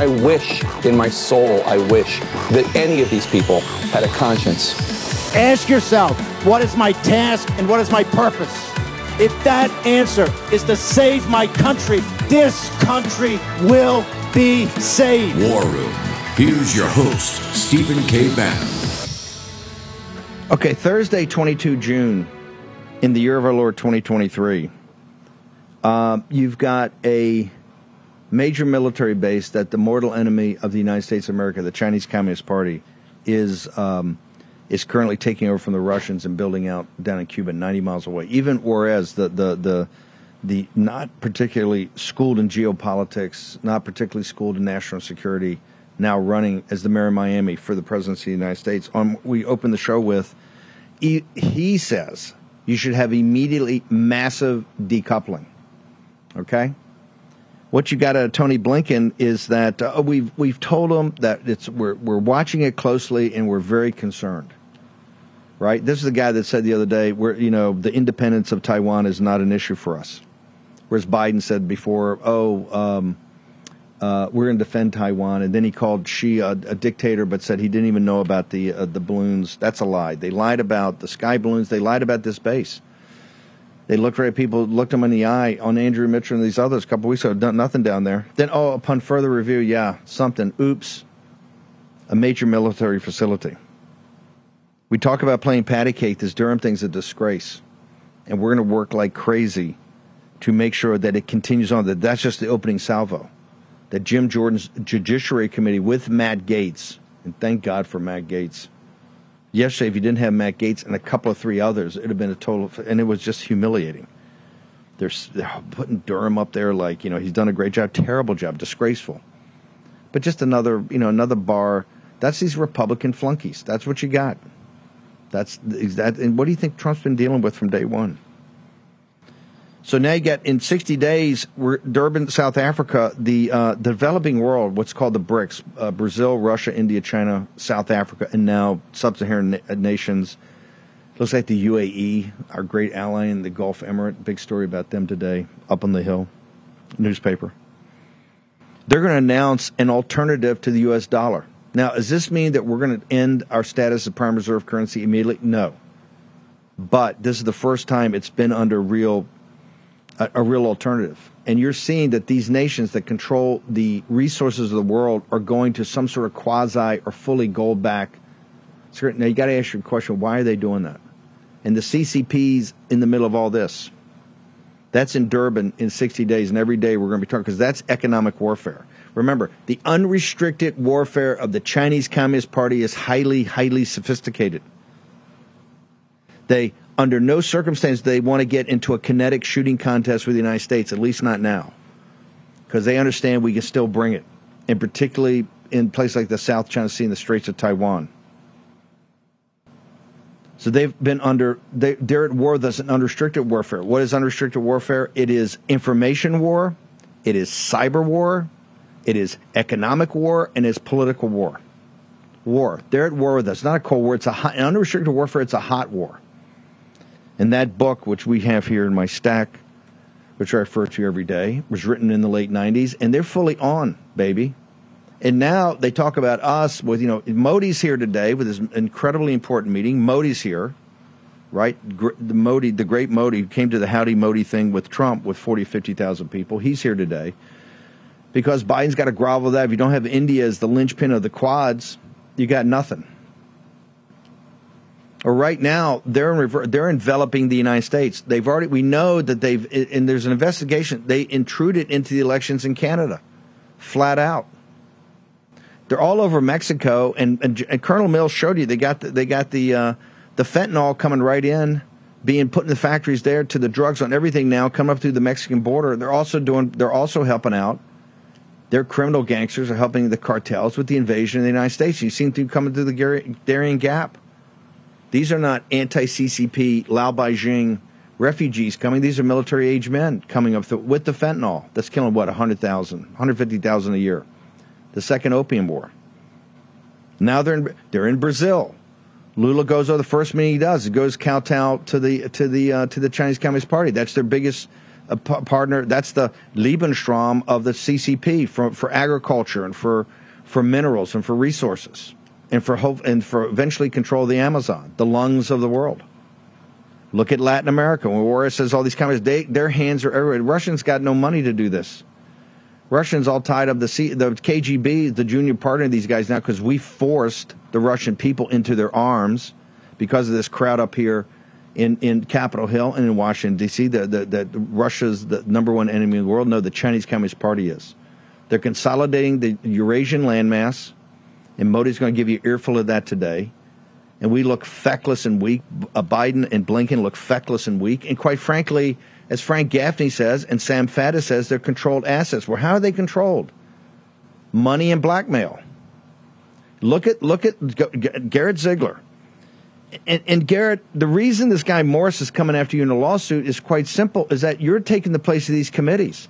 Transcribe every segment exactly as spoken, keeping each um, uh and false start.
I wish in my soul, I wish that any of these people had a conscience. Ask yourself, what is my task and what is my purpose? If that answer is to save my country, this country will be saved. War Room. Here's your host, Stephen K. Bannon. Okay, Thursday, the twenty-second of June, in the year of our Lord, twenty twenty-three. Uh, you've got a major military base that the mortal enemy of the United States of America, the Chinese Communist Party, is um, is currently taking over from the Russians and building out down in Cuba, ninety miles away. Even Juarez, the the the, the not particularly schooled in geopolitics, not particularly schooled in national security, now running as the mayor of Miami for the presidency of the United States. Um, we opened the show with, he, he says you should have immediately massive decoupling. Okay? What you got out of Tony Blinken is that uh, we've we've told him that it's we're we're watching it closely and we're very concerned, right? This is the guy that said the other day, we're you know the independence of Taiwan is not an issue for us, whereas Biden said before, oh, um, uh, we're going to defend Taiwan, and then he called Xi a, a dictator, but said he didn't even know about the uh, the balloons. That's a lie. They lied about the sky balloons. They lied about this base. They looked right at people, looked them in the eye on Andrew Mitchell and these others a couple weeks ago, done nothing down there. Then, oh, upon further review, yeah, something. Oops. A major military facility. We talk about playing patty cake. This Durham thing's a disgrace. And we're going to work like crazy to make sure that it continues on. That that's just the opening salvo. That Jim Jordan's Judiciary Committee with Matt Gaetz, and thank God for Matt Gaetz. Yesterday, if you didn't have Matt Gaetz and a couple of three others, it would have been a total, and it was just humiliating. They're, they're putting Durham up there like, you know, he's done a great job, terrible job, disgraceful. But just another, you know, another bar. That's these Republican flunkies. That's what you got. That's is that. And what do you think Trump's been dealing with from day one? So now you got in sixty days, we're, Durban, South Africa, the uh, developing world, what's called the BRICS, uh, Brazil, Russia, India, China, South Africa, and now sub-Saharan na- nations. Looks like the U A E, our great ally in the Gulf Emirate. Big story about them today, up on the Hill newspaper. They're going to announce an alternative to the U S dollar. Now, does this mean that we're going to end our status as prime reserve currency immediately? No. But this is the first time it's been under real A, a real alternative. And you're seeing that these nations that control the resources of the world are going to some sort of quasi or fully gold back. Now you got to ask your question, why are they doing that? And the C C P's in the middle of all this. That's in Durban in sixty days, and every day we're going to be talking, because that's economic warfare. Remember, the unrestricted warfare of the Chinese Communist Party is highly, highly sophisticated. They Under no circumstance do they want to get into a kinetic shooting contest with the United States, at least not now, because they understand we can still bring it, and particularly in places like the South China Sea and the Straits of Taiwan. So they've been under they, they're at war with us in unrestricted warfare. What is unrestricted warfare? It is information war, it is cyber war, it is economic war, and it's political war. War. They're at war with us. It's not a cold war. It's a hot, unrestricted warfare. It's a hot war. And that book, which we have here in my stack, which I refer to every day, was written in the late nineties, and they're fully on, baby. And now they talk about us with, you know, Modi's here today with his incredibly important meeting. Modi's here, right? The Modi, the great Modi, who came to the Howdy Modi thing with Trump with forty, fifty thousand people. He's here today because Biden's got to grovel that. If you don't have India as the linchpin of the quads, you got nothing. Or right now, they're in rever- they're enveloping the United States. They've already we know that they've and there's an investigation. They intruded into the elections in Canada, flat out. They're all over Mexico, and, and, and Colonel Mills showed you they got the, they got the uh, the fentanyl coming right in, being put in the factories there to the drugs on everything now come up through the Mexican border. They're also doing they're also helping out Their criminal gangsters are helping the cartels with the invasion of the United States. You've seen them coming through the Darien Gap. These are not anti-C C P, Lao Beijing refugees coming. These are military-age men coming up th- with the fentanyl. That's killing, what, one hundred thousand, one hundred fifty thousand a year. The second opium war. Now they're in, they're in Brazil. Lula goes, oh, the first thing he does, he goes kowtow to the to the uh, to the Chinese Communist Party. That's their biggest uh, p- partner. That's the Liebenstrom of the C C P for for agriculture and for for minerals and for resources and for hope and for eventually control of the Amazon, the lungs of the world. Look at Latin America. When Morris says all these communists, they, their hands are everywhere. Russians got no money to do this. Russians all tied up the C, the K G B, the junior partner of these guys now, because we forced the Russian people into their arms because of this crowd up here in, in Capitol Hill and in Washington, D C. The, the, the Russia's the number one enemy in the world. No, the Chinese Communist Party is. They're consolidating the Eurasian landmass, and Modi's going to give you an earful of that today. And we look feckless and weak. Biden and Blinken look feckless and weak. And quite frankly, as Frank Gaffney says and Sam Faddis says, they're controlled assets. Well, how are they controlled? Money and blackmail. Look at look at Garrett Ziegler. And, and Garrett, the reason this guy Morris is coming after you in a lawsuit is quite simple, is that you're taking the place of these committees.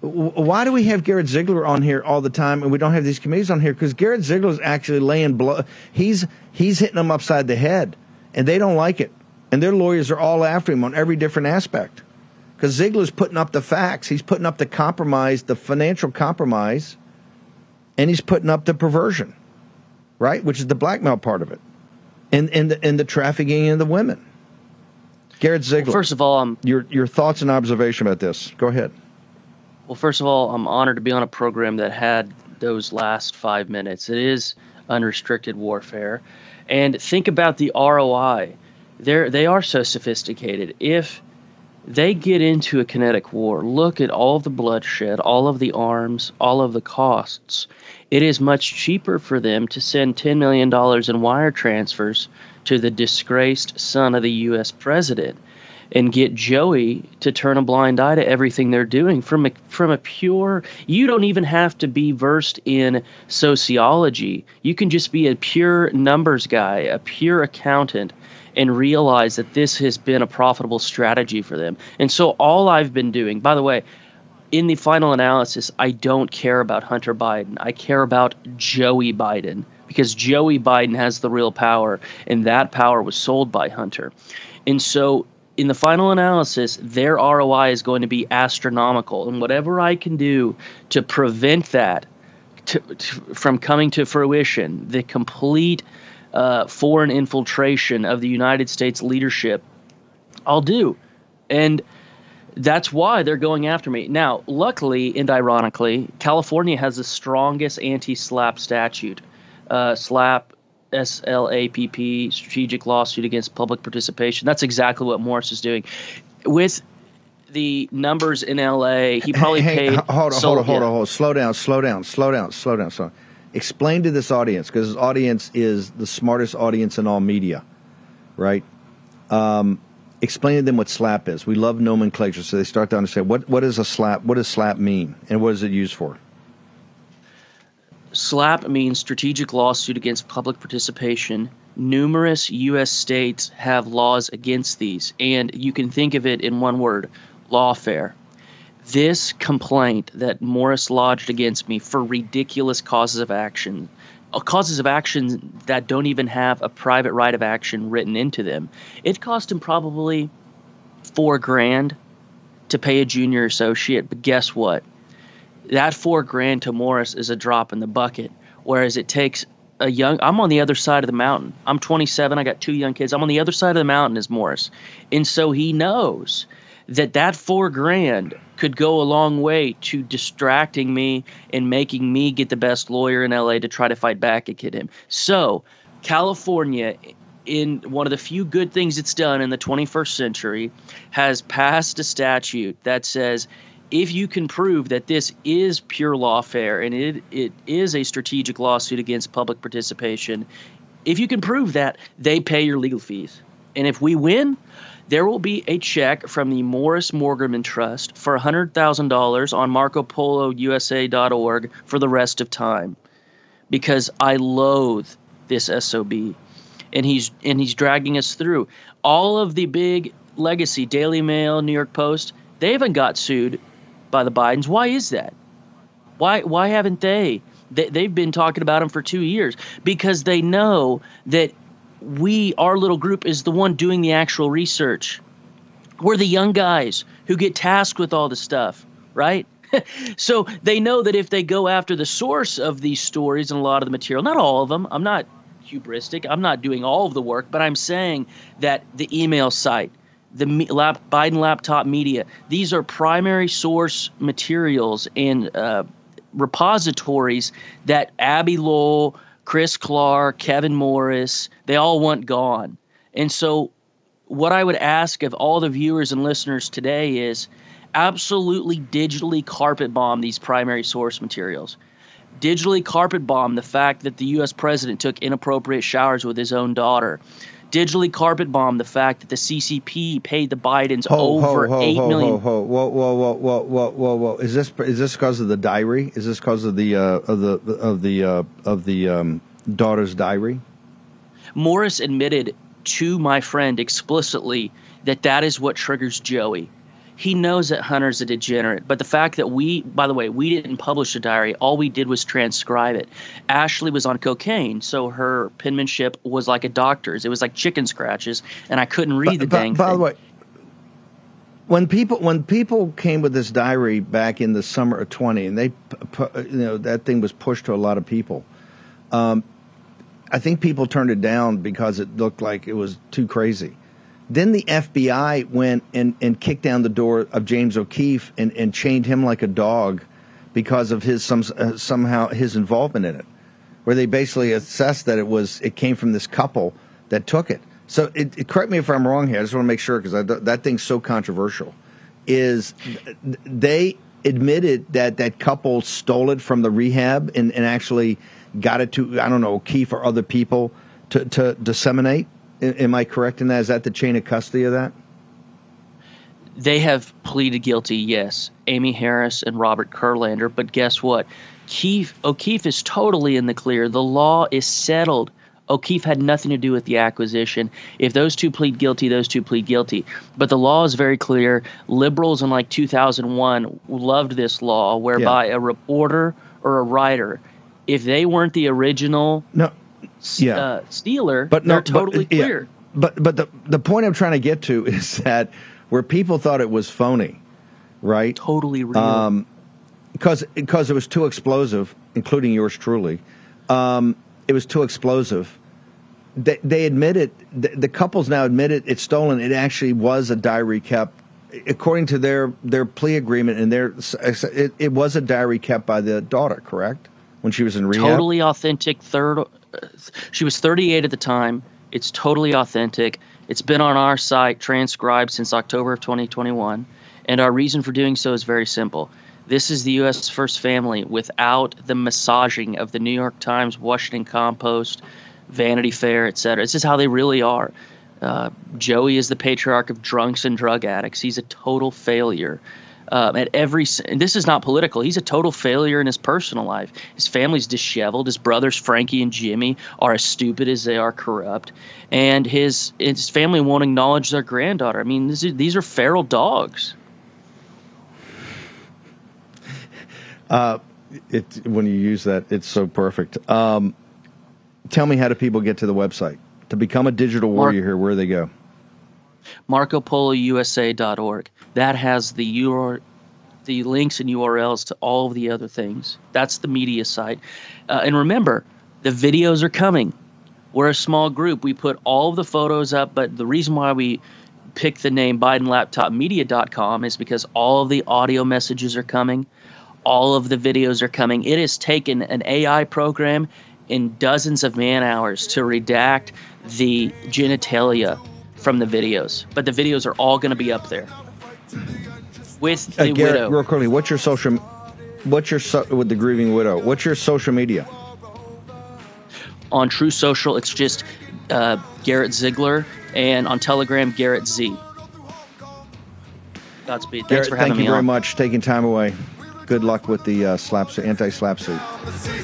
Why do we have Garrett Ziegler on here all the time and we don't have these committees on here? Because Garrett Ziegler is actually laying blow. He's, he's hitting them upside the head, and they don't like it. And their lawyers are all after him on every different aspect. Because Ziegler's putting up the facts. He's putting up the compromise, the financial compromise, and he's putting up the perversion, right? Which is the blackmail part of it. And and the, and the trafficking in the women. Garrett Ziegler. Well, first of all, um, your, your thoughts and observation about this. Go ahead. Well, first of all, I'm honored to be on a program that had those last five minutes. It is unrestricted warfare. And think about the R O I. They're, they are so sophisticated. If they get into a kinetic war, look at all the bloodshed, all of the arms, all of the costs. It is much cheaper for them to send ten million dollars in wire transfers to the disgraced son of the U S president and get Joey to turn a blind eye to everything they're doing from a, from a pure – you don't even have to be versed in sociology. You can just be a pure numbers guy, a pure accountant, and realize that this has been a profitable strategy for them. And so all I've been doing, by the way, in the final analysis, I don't care about Hunter Biden. I care about Joey Biden, because Joey Biden has the real power, and that power was sold by Hunter. And so in the final analysis, their R O I is going to be astronomical. And whatever I can do to prevent that to, to, from coming to fruition, the complete – Uh, foreign infiltration of the United States leadership, I'll do. And that's why they're going after me. Now, luckily and ironically, California has the strongest anti-SLAPP statute. Uh, SLAPP, S L A P P, Strategic Lawsuit Against Public Participation. That's exactly what Morris is doing. With the numbers in L A, he probably hey, paid... Hey, hold on, so, hold on, hold on, hold on. Slow down, slow down, slow down, slow down, slow down. Explain to this audience, because this audience is the smartest audience in all media, right? Um, explain to them what SLAPP is. We love nomenclature, so they start to understand what, what is a SLAPP, what does SLAPP mean, and what is it used for? SLAPP means Strategic Lawsuit Against Public Participation. Numerous U S states have laws against these, and you can think of it in one word, lawfare. This complaint that Morris lodged against me for ridiculous causes of action, causes of action that don't even have a private right of action written into them, it cost him probably four grand to pay a junior associate. But guess what? That four grand to Morris is a drop in the bucket, whereas it takes a young – I'm on the other side of the mountain. I'm twenty-seven. I got two young kids. I'm on the other side of the mountain as Morris. And so he knows – that that four grand could go a long way to distracting me and making me get the best lawyer in L A to try to fight back and kid him. So California, in one of the few good things it's done in the twenty-first century, has passed a statute that says if you can prove that this is pure lawfare and it it is a strategic lawsuit against public participation, if you can prove that, they pay your legal fees. And if we win, there will be a check from the Morris Morgan Trust for one hundred thousand dollars on Marco Polo U S A dot org for the rest of time, because I loathe this S O B, and he's and he's dragging us through. All of the big legacy, Daily Mail, New York Post, they haven't got sued by the Bidens. Why is that? Why why haven't they? they they've been talking about him for two years because they know that we, our little group, is the one doing the actual research. We're the young guys who get tasked with all the stuff, right? So they know that if they go after the source of these stories and a lot of the material, not all of them, I'm not hubristic, I'm not doing all of the work, but I'm saying that the email site, the lap, Biden laptop media, these are primary source materials and uh, repositories that Abby Lowell, Chris Clark, Kevin Morris, they all want gone. And so what I would ask of all the viewers and listeners today is absolutely digitally carpet bomb these primary source materials. Digitally carpet bomb the fact that the U S president took inappropriate showers with his own daughter. Digitally carpet bomb the fact that the C C P paid the Bidens ho, over ho, ho, eight ho, million. Ho, ho. Whoa, whoa, whoa, whoa, whoa, whoa, whoa! Is this is this because of the diary? Is this because of the uh, of the of the uh, of the um, daughter's diary? Morris admitted to my friend explicitly that that is what triggers Joey. He knows that Hunter's a degenerate, but the fact that we, by the way, we didn't publish a diary. All we did was transcribe it. Ashley was on cocaine, so her penmanship was like a doctor's. It was like chicken scratches, and I couldn't read the dang thing. By the way, when people when people came with this diary back in the summer of twenty, and they, you know, that thing was pushed to a lot of people. Um, I think people turned it down because it looked like it was too crazy. Then the F B I went and, and kicked down the door of James O'Keefe and, and chained him like a dog because of his some uh, somehow his involvement in it, where they basically assessed that it was it came from this couple that took it. So it, it, correct me if I'm wrong here. I just want to make sure because that thing's so controversial. Is they admitted that that couple stole it from the rehab and, and actually got it to, I don't know, O'Keefe or other people to, to disseminate? Am I correct in that? Is that the chain of custody of that? They have pleaded guilty, yes. Amy Harris and Robert Kurlander. But guess what? Keefe, O'Keefe is totally in the clear. The law is settled. O'Keefe had nothing to do with the acquisition. If those two plead guilty, those two plead guilty. But the law is very clear. Liberals in like two thousand one loved this law whereby yeah. a reporter or a writer, if they weren't the original no. – Yeah, uh, Steeler, but no, they're totally but, yeah. clear. But but the the point I'm trying to get to is that where people thought it was phony, right? Totally real, um, because because it was too explosive, including yours truly. Um, it was too explosive. They, they admitted the, the couples now admitted it's stolen. It actually was a diary kept, according to their their plea agreement, and their it, it was a diary kept by the daughter, correct? When she was in rehab, totally authentic third. She was thirty-eight at the time. It's totally authentic. It's been on our site, transcribed since October of twenty twenty-one. And our reason for doing so is very simple. This is the U S first family without the massaging of the New York Times, Washington Compost, Vanity Fair, et cetera. This is how they really are. Uh, Joey is the patriarch of drunks and drug addicts. He's a total failure. Um, at every, and this is not political. He's a total failure in his personal life. His family's disheveled. His brothers Frankie and Jimmy are as stupid as they are corrupt, and his his family won't acknowledge their granddaughter. I mean, this is, these are feral dogs. Uh, it when you use that, it's so perfect. Um, tell me, how do people get to the website to become a digital warrior? Mark, here, where do they go? Marco Polo U S A dot org. That has the U R L, the links and U R Ls to all of the other things. That's the media site. Uh, and remember, the videos are coming. We're a small group. We put all of the photos up, but the reason why we picked the name Biden Laptop Media dot com is because all of the audio messages are coming. All of the videos are coming. It has taken an A I program in dozens of man hours to redact the genitalia from the videos, but the videos are all going to be up there with the uh, Garrett, widow. Real quickly, what's your social? What's your so, with the grieving widow? What's your social media? On True Social, it's just uh, Garrett Ziegler, and on Telegram, Garrett Z. Godspeed. Thanks Garrett, for having thank me Thank you very on. much. Taking time away. Good luck with the uh, slap suit, anti-slap suit.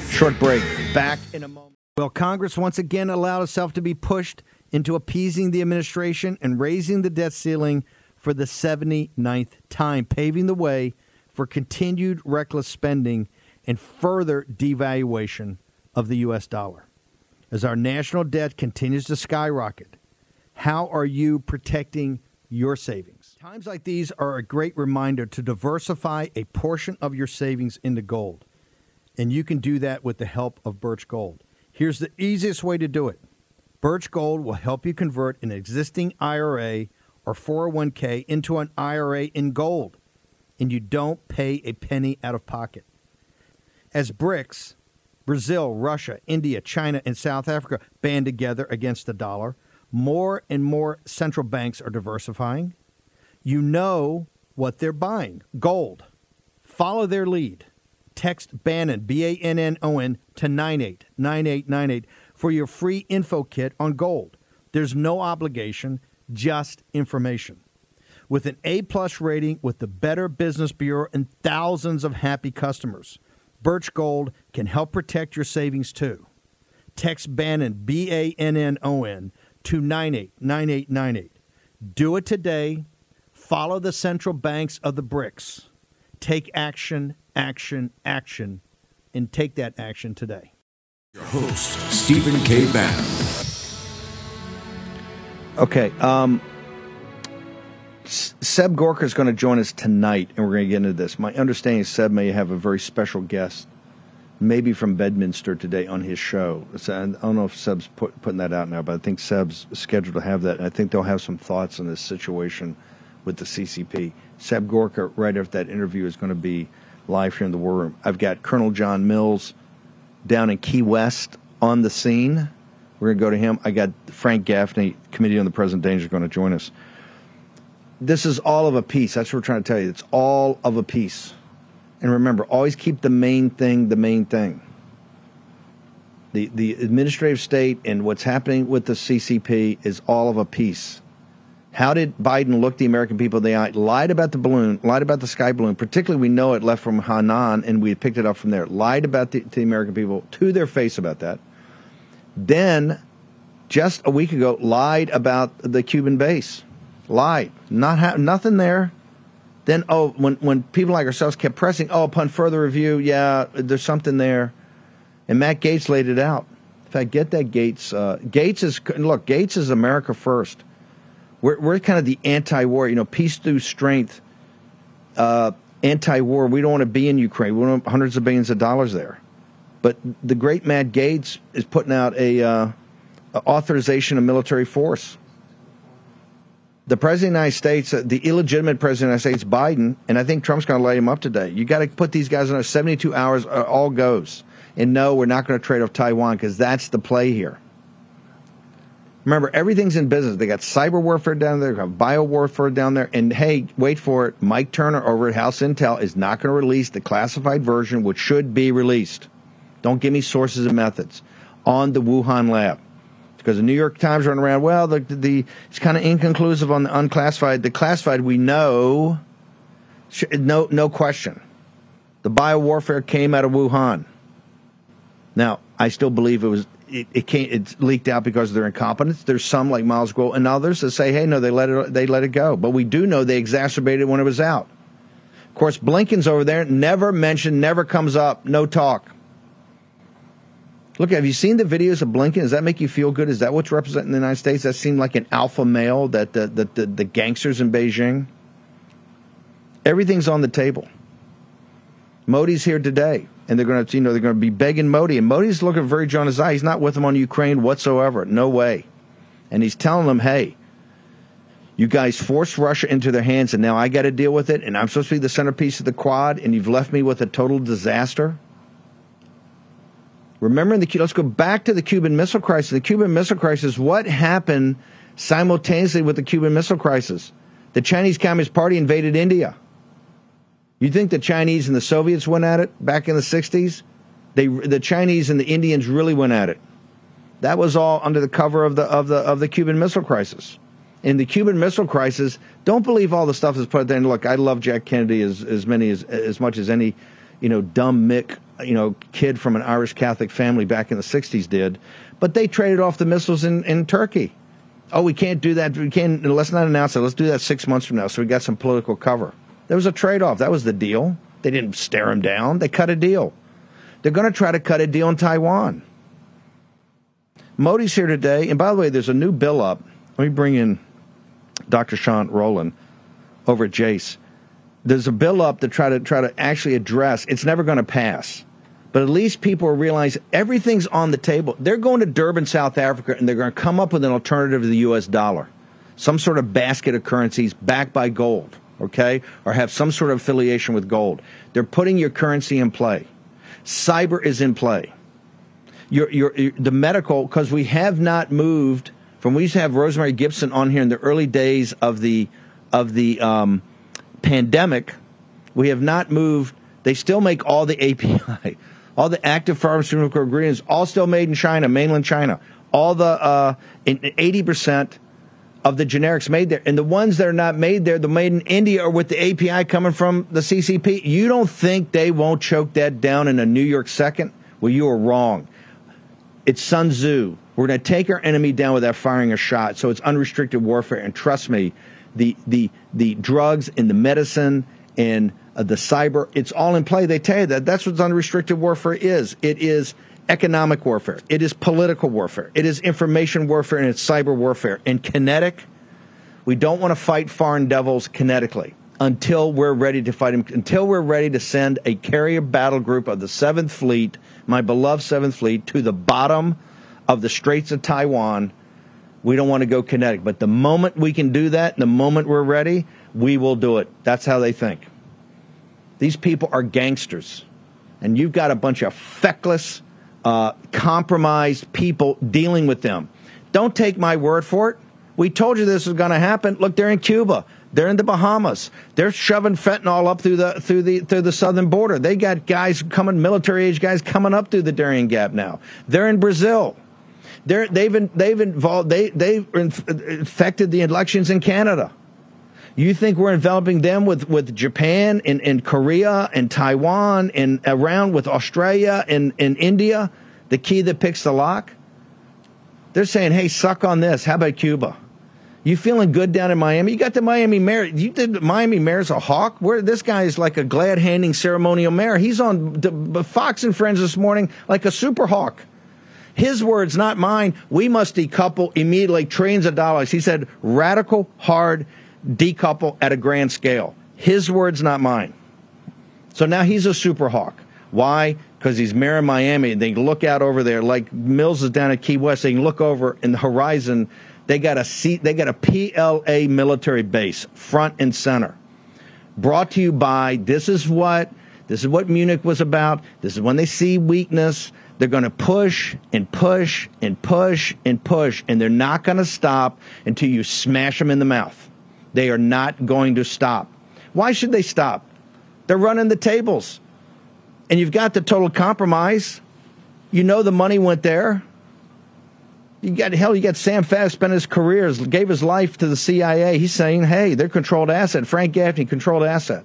Short break. Back in a moment. Well, Congress once again allowed itself to be pushed into appeasing the administration and raising the debt ceiling for the seventy-ninth time, paving the way for continued reckless spending and further devaluation of the U S dollar. As our national debt continues to skyrocket, how are you protecting your savings? Times like these are a great reminder to diversify a portion of your savings into gold. And you can do that with the help of Birch Gold. Here's the easiest way to do it. Birch Gold will help you convert an existing I R A or four oh one k into an I R A in gold, and you don't pay a penny out of pocket. As BRICS, Brazil, Russia, India, China, and South Africa band together against the dollar, more and more central banks are diversifying. You know what they're buying. Gold. Follow their lead. Text Bannon, B A N N O N, to nine eight nine eight nine eight for your free info kit on gold. There's no obligation, just information. With an A-plus rating with the Better Business Bureau and thousands of happy customers, Birch Gold can help protect your savings too. Text Bannon, B A N N O N, to nine eight nine eight nine eight. Do it today. Follow the central banks of the BRICS. Take action, action, action, and take that action today. Your host, Stephen K. Bannon. Okay, um... Seb Gorka is going to join us tonight, and we're going to get into this. My understanding is Seb may have a very special guest, maybe from Bedminster today, on his show. So I don't know if Seb's put, putting that out now, but I think Seb's scheduled to have that, and I think they'll have some thoughts on this situation with the C C P. Seb Gorka, right after that interview, is going to be live here in the War Room. I've got Colonel John Mills down in Key West on the scene. We're going to go to him. I got Frank Gaffney, Committee on the Present Danger, going to join us. This is all of a piece. That's what we're trying to tell you. It's all of a piece. And remember, always keep the main thing the main thing. The the administrative state and what's happening with the C C P is all of a piece. How did Biden look the American people in the eye? Lied about the balloon, lied about the sky balloon. Particularly, we know it left from Hainan, and we had picked it up from there. Lied about the, to the American people, to their face about that. Then, just a week ago, lied about the Cuban base. Lied. Not ha- nothing there. Then, oh, when, when people like ourselves kept pressing, oh, upon further review, yeah, there's something there. And Matt Gaetz laid it out. In fact, get that Gaetz. Uh, Gaetz is, look, Gaetz is America first. We're, we're kind of the anti-war, you know, peace through strength, uh, anti-war. We don't want to be in Ukraine. We want hundreds of billions of dollars there. But the great Matt Gaetz is putting out a uh, authorization of military force. The president of the United States, the illegitimate president of the United States, Biden, and I think Trump's going to light him up today. You got to put these guys on seventy-two hours, uh, all goes. And no, we're not going to trade off Taiwan because that's the play here. Remember, everything's in business. They got cyber warfare down there, they got bio warfare down there. And hey, wait for it. Mike Turner over at House Intel is not going to release the classified version, which should be released. Don't give me sources and methods on the Wuhan lab. Because the New York Times running around, well, the, the it's kind of inconclusive on the unclassified. The classified, we know, sh- no no question. The biowarfare came out of Wuhan. Now, I still believe it was it, it came it leaked out because of their incompetence. There's some like Miles Grohl and others that say, hey, no, they let it they let it go. But we do know they exacerbated it when it was out. Of course, Blinken's over there, never mentioned, never comes up, no talk. Look, have you seen the videos of Blinken? Does that make you feel good? Is that what's representing the United States? That seemed like an alpha male, that the, the, the, the gangsters in Beijing. Everything's on the table. Modi's here today, and they're going to, you know, they're going to be begging Modi. And Modi's looking very John his eye. He's not with them on Ukraine whatsoever. No way. And he's telling them, hey, you guys forced Russia into their hands, and now I got to deal with it, and I'm supposed to be the centerpiece of the Quad, and you've left me with a total disaster. Remember, in the, let's go back to the Cuban Missile Crisis. The Cuban Missile Crisis, what happened simultaneously with the Cuban Missile Crisis? The Chinese Communist Party invaded India. You think the Chinese and the Soviets went at it back in the sixties? They, the Chinese and the Indians really went at it. That was all under the cover of the of the of the Cuban Missile Crisis. In the Cuban Missile Crisis, don't believe all the stuff that's put there. And look, I love Jack Kennedy as as many as as much as any, you know, dumb Mick, you know, kid from an Irish Catholic family back in the sixties did. But they traded off the missiles in, in Turkey. Oh, we can't do that. We can't. Let's not announce it. Let's do that six months from now. So we got some political cover. There was a trade-off. That was the deal. They didn't stare him down. They cut a deal. They're going to try to cut a deal in Taiwan. Modi's here today. And by the way, there's a new bill up. Let me bring in Doctor Sean Rowland over at Jace. There's a bill up to try to try to actually address. It's never going to pass. But at least people realize everything's on the table. They're going to Durban, South Africa, and they're going to come up with an alternative to the U S dollar, some sort of basket of currencies backed by gold, okay, or have some sort of affiliation with gold. They're putting your currency in play. Cyber is in play. Your, your, your, the medical, because we have not moved from, we used to have Rosemary Gibson on here in the early days of the, of the um, pandemic. We have not moved. They still make all the A P I. All the active pharmaceutical ingredients, all still made in China, mainland China. All the uh, eighty percent of the generics made there. And the ones that are not made there, they're made in India or with the A P I coming from the C C P. You don't think they won't choke that down in a New York second? Well, you are wrong. It's Sun Tzu. We're going to take our enemy down without firing a shot. So it's unrestricted warfare. And trust me, the, the, the drugs and the medicine and Uh, the cyber, it's all in play. They tell you that. That's what unrestricted warfare is. It is economic warfare. It is political warfare. It is information warfare, and it's cyber warfare. And kinetic, we don't want to fight foreign devils kinetically until we're ready to fight them, until we're ready to send a carrier battle group of the Seventh Fleet, my beloved Seventh Fleet, to the bottom of the Straits of Taiwan. We don't want to go kinetic. But the moment we can do that, the moment we're ready, we will do it. That's how they think. These people are gangsters, and you've got a bunch of feckless, uh, compromised people dealing with them. Don't take my word for it. We told you this was going to happen. Look, they're in Cuba. They're in the Bahamas. They're shoving fentanyl up through the through the through the southern border. They got guys coming, military age guys coming up through the Darien Gap now. They're in Brazil. They're, they've they've involved. They they've infected the elections in Canada. You think we're enveloping them with, with Japan and, and Korea and Taiwan and around with Australia and, and India, the key that picks the lock? They're saying, hey, suck on this. How about Cuba? You feeling good down in Miami? You got the Miami mayor. You did the Miami mayor's a hawk. Where this guy is like a glad-handing ceremonial mayor. He's on Fox and Friends this morning like a super hawk. His words, not mine. We must decouple immediately trillions of dollars. He said radical, hard decouple at a grand scale. His words, not mine. So now he's a super hawk. Why? Because he's mayor of Miami. They can look out over there, like Mills is down at Key West. They can look over in the horizon. They got a C, they got a P L A military base front and center. Brought to you by this is what this is what Munich was about. This is when they see weakness, they're going to push and push and push and push, and they're not going to stop until you smash them in the mouth. They are not going to stop. Why should they stop? They're running the tables. And you've got the total compromise. You know the money went there. You got hell, you got Sam Faddis spent his career, gave his life to the C I A. He's saying, hey, they're controlled asset. Frank Gaffney, controlled asset.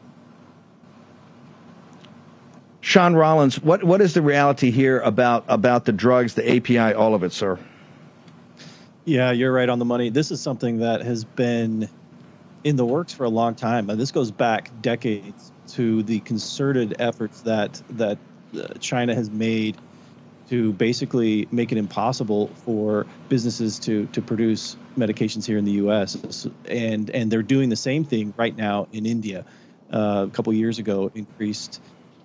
Sean Rollins, what, what is the reality here about, about the drugs, the A P I, all of it, sir? Yeah, you're right on the money. This is something that has been in the works for a long time. And this goes back decades to the concerted efforts that that China has made to basically make it impossible for businesses to to produce medications here in the U S And and they're doing the same thing right now in India. Uh, a couple of years ago, increased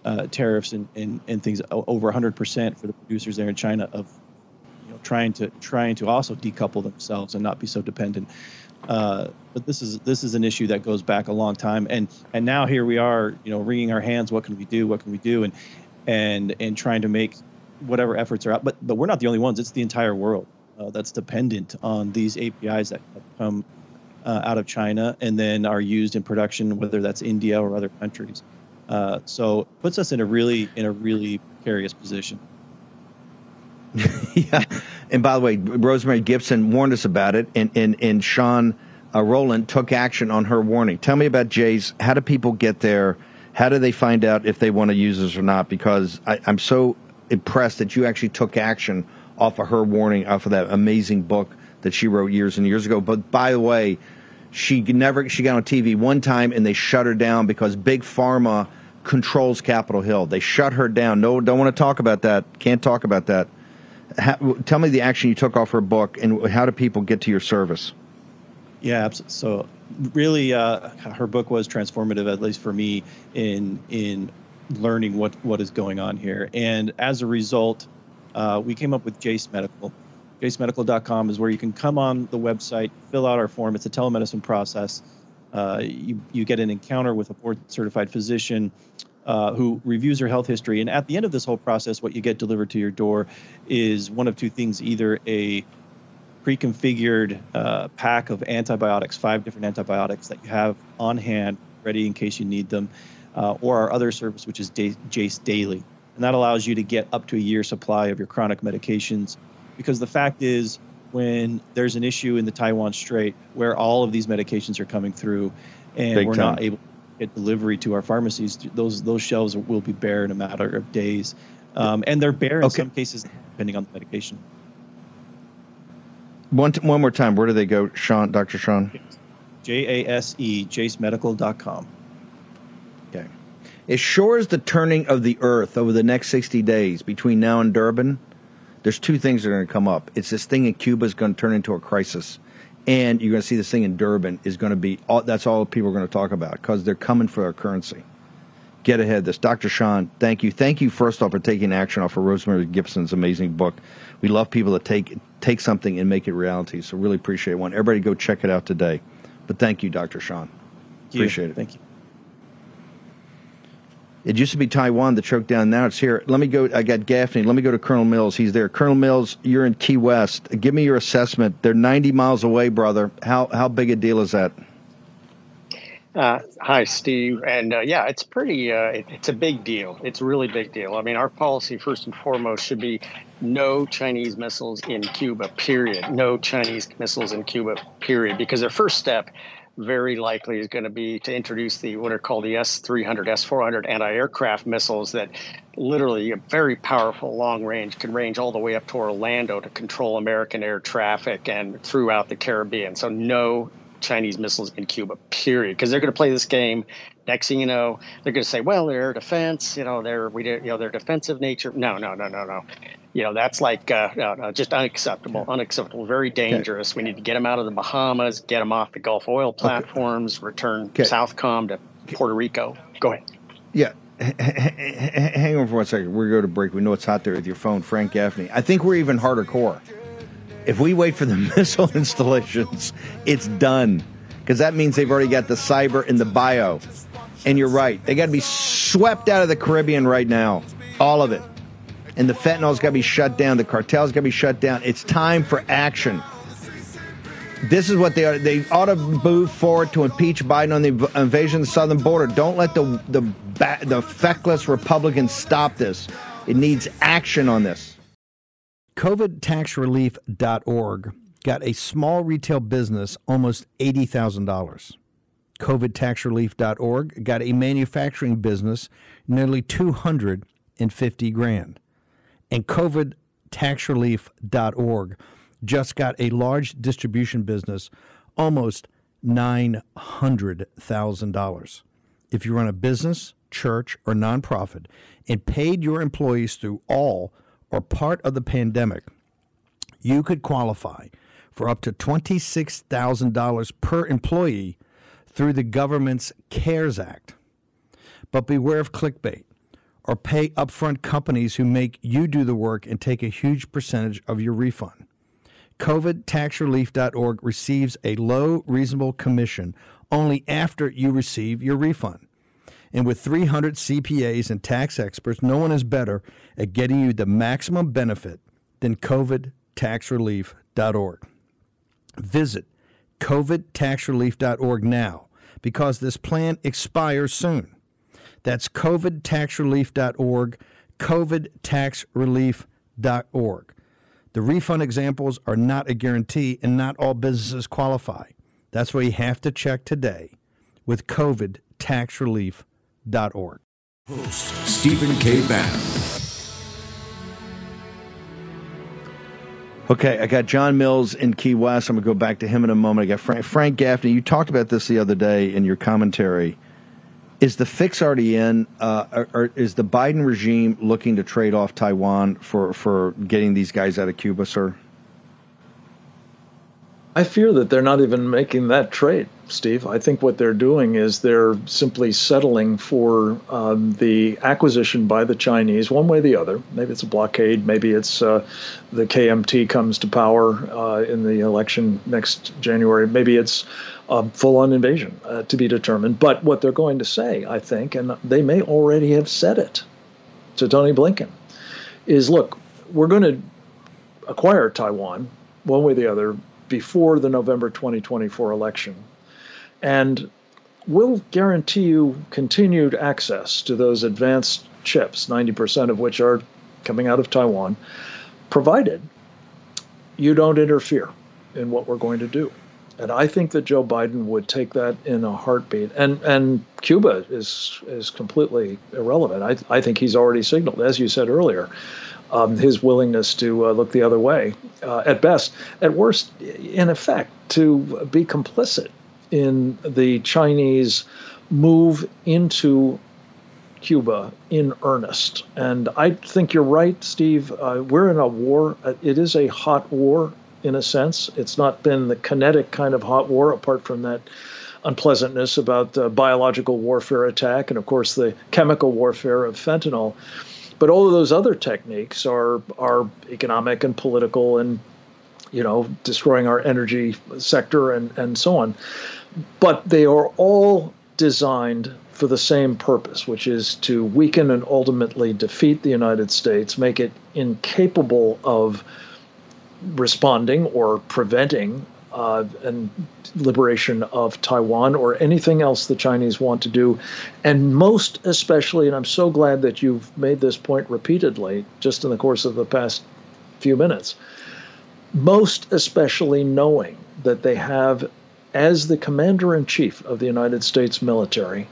uh, tariffs and, and, and things over one hundred percent for the producers there in China of you know, trying to trying to also decouple themselves and not be so dependent. Uh, but this is this is an issue that goes back a long time, and and now here we are, you know, wringing our hands. What can we do? What can we do? And and and trying to make whatever efforts are out. But but we're not the only ones. It's the entire world uh, that's dependent on these A P Is that come uh, out of China and then are used in production, whether that's India or other countries. Uh, so it puts us in a really in a really precarious position. Yeah, And by the way, Rosemary Gibson warned us about it, and, and, and Sean uh, Rowland took action on her warning. Tell me about Jay's. How do people get there? How do they find out if they want to use this or not? Because I, I'm so impressed that you actually took action off of her warning, off of that amazing book that she wrote years and years ago. But by the way, she never she got on T V one time and they shut her down because Big Pharma controls Capitol Hill. They shut her down. No, don't want to talk about that. Can't talk about that. How, tell me the action you took off her book, and how do people get to your service? Yeah, so really, uh, her book was transformative, at least for me, in in learning what, what is going on here. And as a result, uh, we came up with Jace Medical. Jace Medical dot com is where you can come on the website, fill out our form. It's a telemedicine process. Uh, you, you get an encounter with a board-certified physician uh, who reviews your health history. And at the end of this whole process, what you get delivered to your door is one of two things, either a pre-configured uh, pack of antibiotics, five different antibiotics that you have on hand, ready in case you need them, uh, or our other service, which is da- Jace Daily. And that allows you to get up to a year's supply of your chronic medications, because the fact is, when there's an issue in the Taiwan Strait where all of these medications are coming through and Big we're time. Not able to get delivery to our pharmacies, those those shelves will be bare in a matter of days. Um, and they're bare in okay. some cases, depending on the medication. One t- one more time, where do they go, Sean, Doctor Sean? J A S E, Jace Medical dot com. Okay. As sure as the turning of the earth over the next sixty days between now and Durban, there's two things that are going to come up. It's this thing in Cuba is going to turn into a crisis, and you're going to see this thing in Durban is going to be all, that's all people are going to talk about because they're coming for our currency. Get ahead of this. Doctor Sean, thank you. Thank you, first off, for taking action off of Rosemary Gibson's amazing book. We love people that take take something and make it reality, so really appreciate it. One. Everybody go check it out today. But thank you, Doctor Sean. Thank appreciate you. It. Thank you. It used to be Taiwan that choked down. Now it's here. Let me go. I got Gaffney. Let me go to Colonel Mills. He's there. Colonel Mills, you're in Key West. Give me your assessment. They're ninety miles away, brother. How how big a deal is that? Uh, hi, Steve. And uh, yeah, it's pretty, uh, it, it's a big deal. It's a really big deal. I mean, our policy, first and foremost, should be no Chinese missiles in Cuba, period. No Chinese missiles in Cuba, period. Because their first step very likely is going to be to introduce the what are called the S three hundred, S four hundred anti-aircraft missiles that literally are very powerful long range, can range all the way up to Orlando to control American air traffic and throughout the Caribbean. So no Chinese missiles in Cuba, period, because they're going to play this game. Next thing you know, they're going to say, well, their defense, you know, their we did, you know, their defensive nature. No, no, no, no, no. You know, that's like uh, no, no, just unacceptable, yeah. unacceptable, very dangerous. Okay. We need to get them out of the Bahamas, get them off the Gulf oil platforms, okay. return okay. Southcom to okay. Puerto Rico. Go ahead. Yeah. H- h- hang on for one second. We're going to break. We know it's hot there with your phone, Frank Gaffney. I think we're even harder core. If we wait for the missile installations, it's done, because that means they've already got the cyber and the bio. And you're right. They got to be swept out of the Caribbean right now, all of it. And the fentanyl's got to be shut down. The cartel's got to be shut down. It's time for action. This is what they ought to, they ought to move forward to impeach Biden on the invasion of the southern border. Don't let the the, the feckless Republicans stop this. It needs action on this. COVID tax relief dot org got a small retail business almost eighty thousand dollars. COVID tax relief dot org got a manufacturing business nearly two hundred fifty grand. And COVID tax relief dot org just got a large distribution business almost nine hundred thousand dollars. If you run a business, church, or nonprofit and paid your employees through all or part of the pandemic, you could qualify for up to twenty-six thousand dollars per employee through the government's CARES Act. But beware of clickbait or pay upfront companies who make you do the work and take a huge percentage of your refund. COVID tax relief dot org receives a low, reasonable commission only after you receive your refund. And with three hundred C P As and tax experts, no one is better at getting you the maximum benefit than COVID tax relief dot org. Visit COVID tax relief dot org now, because this plan expires soon. That's COVID tax relief dot org, COVID tax relief dot org. The refund examples are not a guarantee, and not all businesses qualify. That's why you have to check today with covid tax relief dot org. Host Stephen K. Bannon. Okay, I got John Mills in Key West. I'm going to go back to him in a moment. I got Frank, Frank Gaffney. You talked about this the other day in your commentary. Is the fix already in? Uh, or, or is the Biden regime looking to trade off Taiwan for, for getting these guys out of Cuba, sir? I fear that they're not even making that trade, Steve. I think what they're doing is they're simply settling for um, the acquisition by the Chinese, one way or the other. Maybe it's a blockade. Maybe it's uh, the K M T comes to power uh, in the election next January. Maybe it's a full-on invasion uh, to be determined. But what they're going to say, I think, and they may already have said it to Tony Blinken, is, look, we're going to acquire Taiwan, one way or the other, before the November twenty twenty-four election. And we'll guarantee you continued access to those advanced chips, ninety percent of which are coming out of Taiwan, provided you don't interfere in what we're going to do. And I think that Joe Biden would take that in a heartbeat. And and Cuba is is completely irrelevant. I, I think he's already signaled, as you said earlier, Um, his willingness to uh, look the other way, uh, at best, at worst, in effect, to be complicit in the Chinese move into Cuba in earnest. And I think you're right, Steve. Uh, we're in a war. It is a hot war, in a sense. It's not been the kinetic kind of hot war, apart from that unpleasantness about uh, biological warfare attack and, of course, the chemical warfare of fentanyl. But all of those other techniques are are economic and political and, you know, destroying our energy sector and, and so on. But they are all designed for the same purpose, which is to weaken and ultimately defeat the United States, make it incapable of responding or preventing uh, and liberation of Taiwan or anything else the Chinese want to do. And most especially, and I'm so glad that you've made this point repeatedly just in the course of the past few minutes, most especially knowing that they have, as the commander-in-chief of the United States military,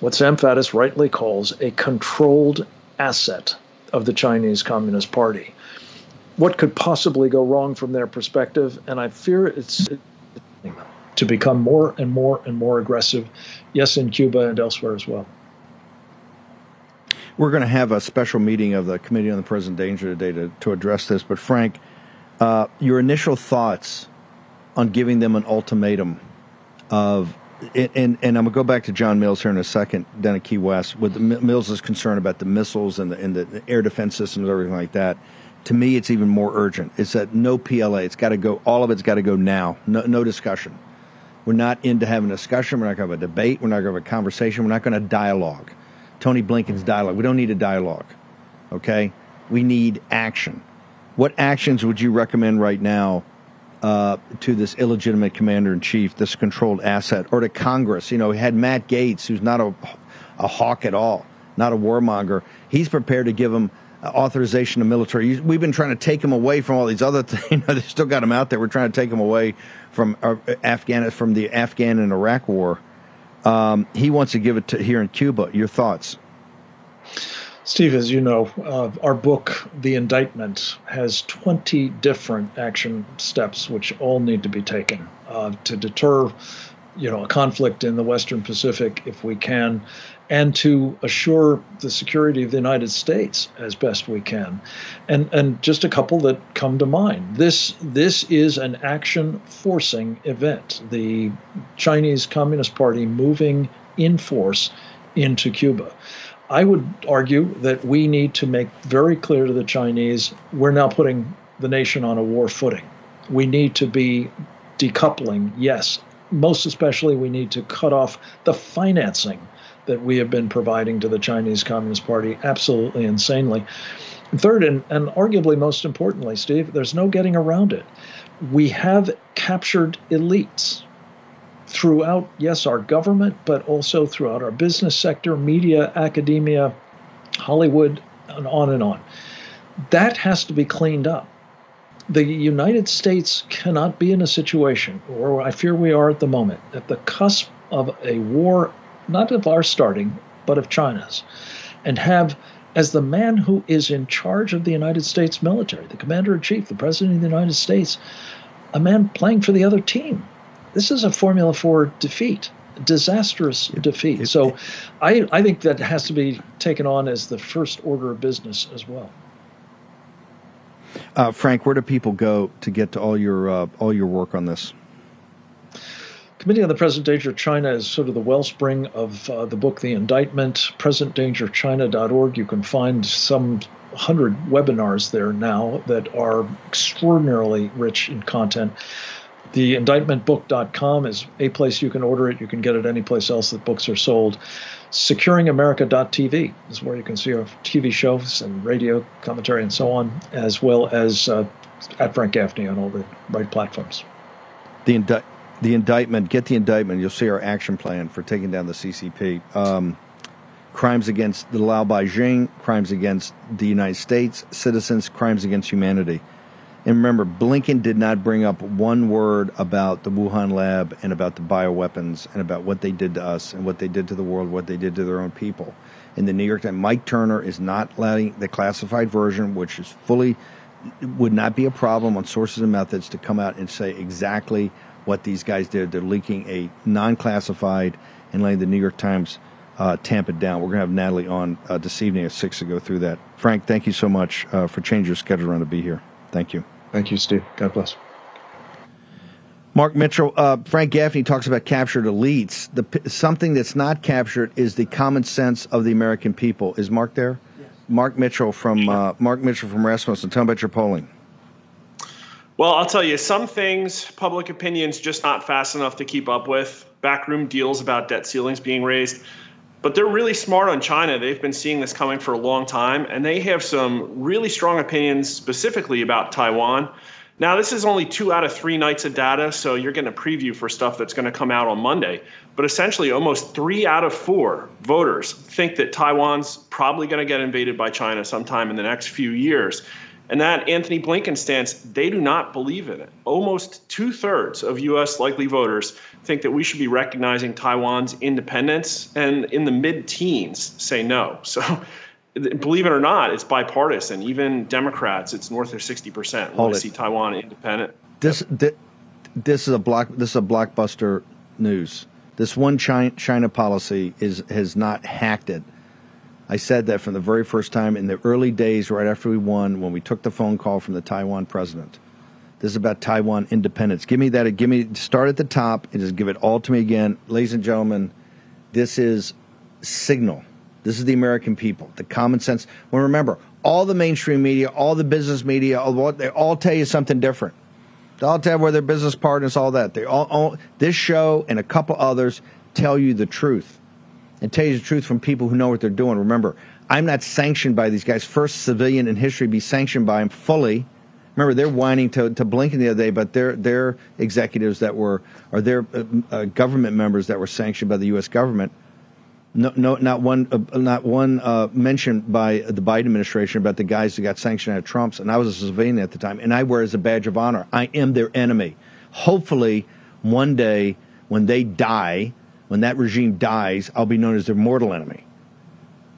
what Sam Faddis rightly calls a controlled asset of the Chinese Communist Party. What could possibly go wrong from their perspective? And I fear it's to become more and more and more aggressive, yes, in Cuba and elsewhere as well. We're going to have a special meeting of the Committee on the Present Danger today to, to address this. But, Frank, uh, your initial thoughts on giving them an ultimatum of – and and I'm going to go back to John Mills here in a second, down at Key West, with the, Mills' concern about the missiles and the, and the air defense systems, everything like that. To me, it's even more urgent. It's that no P L A. It's got to go. All of it's got to go now. No, no discussion. We're not into having a discussion. We're not going to have a debate. We're not going to have a conversation. We're not going to dialogue. Tony Blinken's dialogue. We don't need a dialogue. Okay? We need action. What actions would you recommend right now uh, to this illegitimate commander-in-chief, this controlled asset, or to Congress? You know, we had Matt Gaetz, who's not a, a hawk at all, not a warmonger. He's prepared to give him authorization of military. We've been trying to take them away from all these other things. They still got them out there. We're trying to take them away from our Afghan, from the Afghan and Iraq war. Um, he wants to give it to here in Cuba. Your thoughts? Steve, as you know, uh, our book, The Indictment, has twenty different action steps which all need to be taken uh, to deter, you know, a conflict in the Western Pacific if we can, and to assure the security of the United States as best we can. And and just a couple that come to mind. This this is an action-forcing event, the Chinese Communist Party moving in force into Cuba. I would argue that we need to make very clear to the Chinese, we're now putting the nation on a war footing. We need to be decoupling, yes. Most especially, we need to cut off the financing that we have been providing to the Chinese Communist Party absolutely insanely. Third, and, and arguably most importantly, Steve, there's no getting around it. We have captured elites throughout, yes, our government, but also throughout our business sector, media, academia, Hollywood, and on and on. That has to be cleaned up. the United States cannot be in a situation, or I fear we are at the moment, at the cusp of a war, not of our starting, but of China's, and have, as the man who is in charge of the United States military, the commander-in-chief, the president of the United States, a man playing for the other team. This is a formula for defeat, disastrous defeat. So I, I think that has to be taken on as the first order of business as well. Uh, Frank, where do people go to get to all your uh, all your work on this? Committee on the Present Danger of China is sort of the wellspring of uh, the book, The Indictment, present danger china dot org. You can find some hundred webinars there now that are extraordinarily rich in content. the indictment book dot com is a place you can order it. You can get it any place else that books are sold. securing america dot t v is where you can see our T V shows and radio commentary and so on, as well as uh, at Frank Gaffney on all the right platforms. The indictment. The indictment, get the indictment. You'll see our action plan for taking down the C C P. Um, crimes against the Lao Beijing, crimes against the United States citizens, crimes against humanity. And remember, Blinken did not bring up one word about the Wuhan lab and about the bioweapons and about what they did to us and what they did to the world, what they did to their own people. In the New York Times, Mike Turner is not letting the classified version, which is fully, would not be a problem on sources and methods, to come out and say exactly what these guys did. They're leaking a non-classified and letting the New York Times uh, tamp it down. We're going to have Natalie on uh, this evening at six to go through that. Frank, thank you so much uh, for changing your schedule around to be here. Thank you. Thank you, Steve. God bless. Mark Mitchell, uh, Frank Gaffney talks about captured elites. The, something that's not captured is the common sense of the American people. Is Mark there? Yes. Mark Mitchell from uh, Mark Mitchell from Rasmussen. Tell me about your polling. Well, I'll tell you, some things, public opinion's just not fast enough to keep up with. Backroom deals about debt ceilings being raised. But they're really smart on China. They've been seeing this coming for a long time, and they have some really strong opinions specifically about Taiwan. Now, this is only two out of three nights of data, so you're getting a preview for stuff that's going to come out on Monday. But essentially, almost three out of four voters think that Taiwan's probably going to get invaded by China sometime in the next few years. And that Anthony Blinken stance, they do not believe in it. Almost two-thirds of U S likely voters think that we should be recognizing Taiwan's independence, and in the mid-teens say no. So believe it or not, it's bipartisan. Even Democrats, it's north of sixty percent want to see Taiwan independent. This, this, this, is a block, this is a blockbuster news. This one China policy is has not hacked it. I said that from the very first time in the early days right after we won, when we took the phone call from the Taiwan president. This is about Taiwan independence. Give me that. Give me start at the top and just give it all to me again. Ladies and gentlemen, this is signal. This is the American people, the common sense. Well, remember, all the mainstream media, all the business media, all, they all tell you something different. They all tell you where their business partners, all that. They all, all this show and a couple others tell you the truth. And tell you the truth from people who know what they're doing. Remember, I'm not sanctioned by these guys. First civilian in history to be sanctioned by them fully. Remember, they're whining to, to Blinken the other day, but their their executives that were, or their uh, uh, government members that were sanctioned by the U S government. No, no, not one, uh, not one uh, mentioned by the Biden administration about the guys who got sanctioned out of Trump's. And I was a civilian at the time, and I wear as a badge of honor. I am their enemy. Hopefully, one day when they die. When that regime dies, I'll be known as their mortal enemy.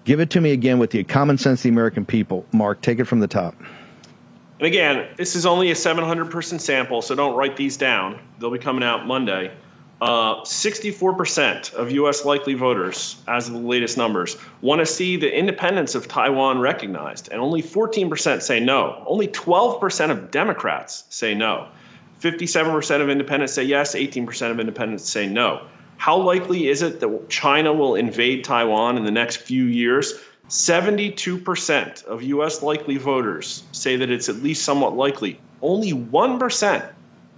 Give it to me again with the common sense of the American people. Mark, take it from the top. And again, this is only a seven hundred person sample, so don't write these down. They'll be coming out Monday. Uh, sixty-four percent of U S likely voters, as of the latest numbers, want to see the independence of Taiwan recognized, and only fourteen percent say no. Only twelve percent of Democrats say no. fifty-seven percent of independents say yes, eighteen percent of independents say no. How likely is it that China will invade Taiwan in the next few years? seventy-two percent of U S likely voters say that it's at least somewhat likely. Only one percent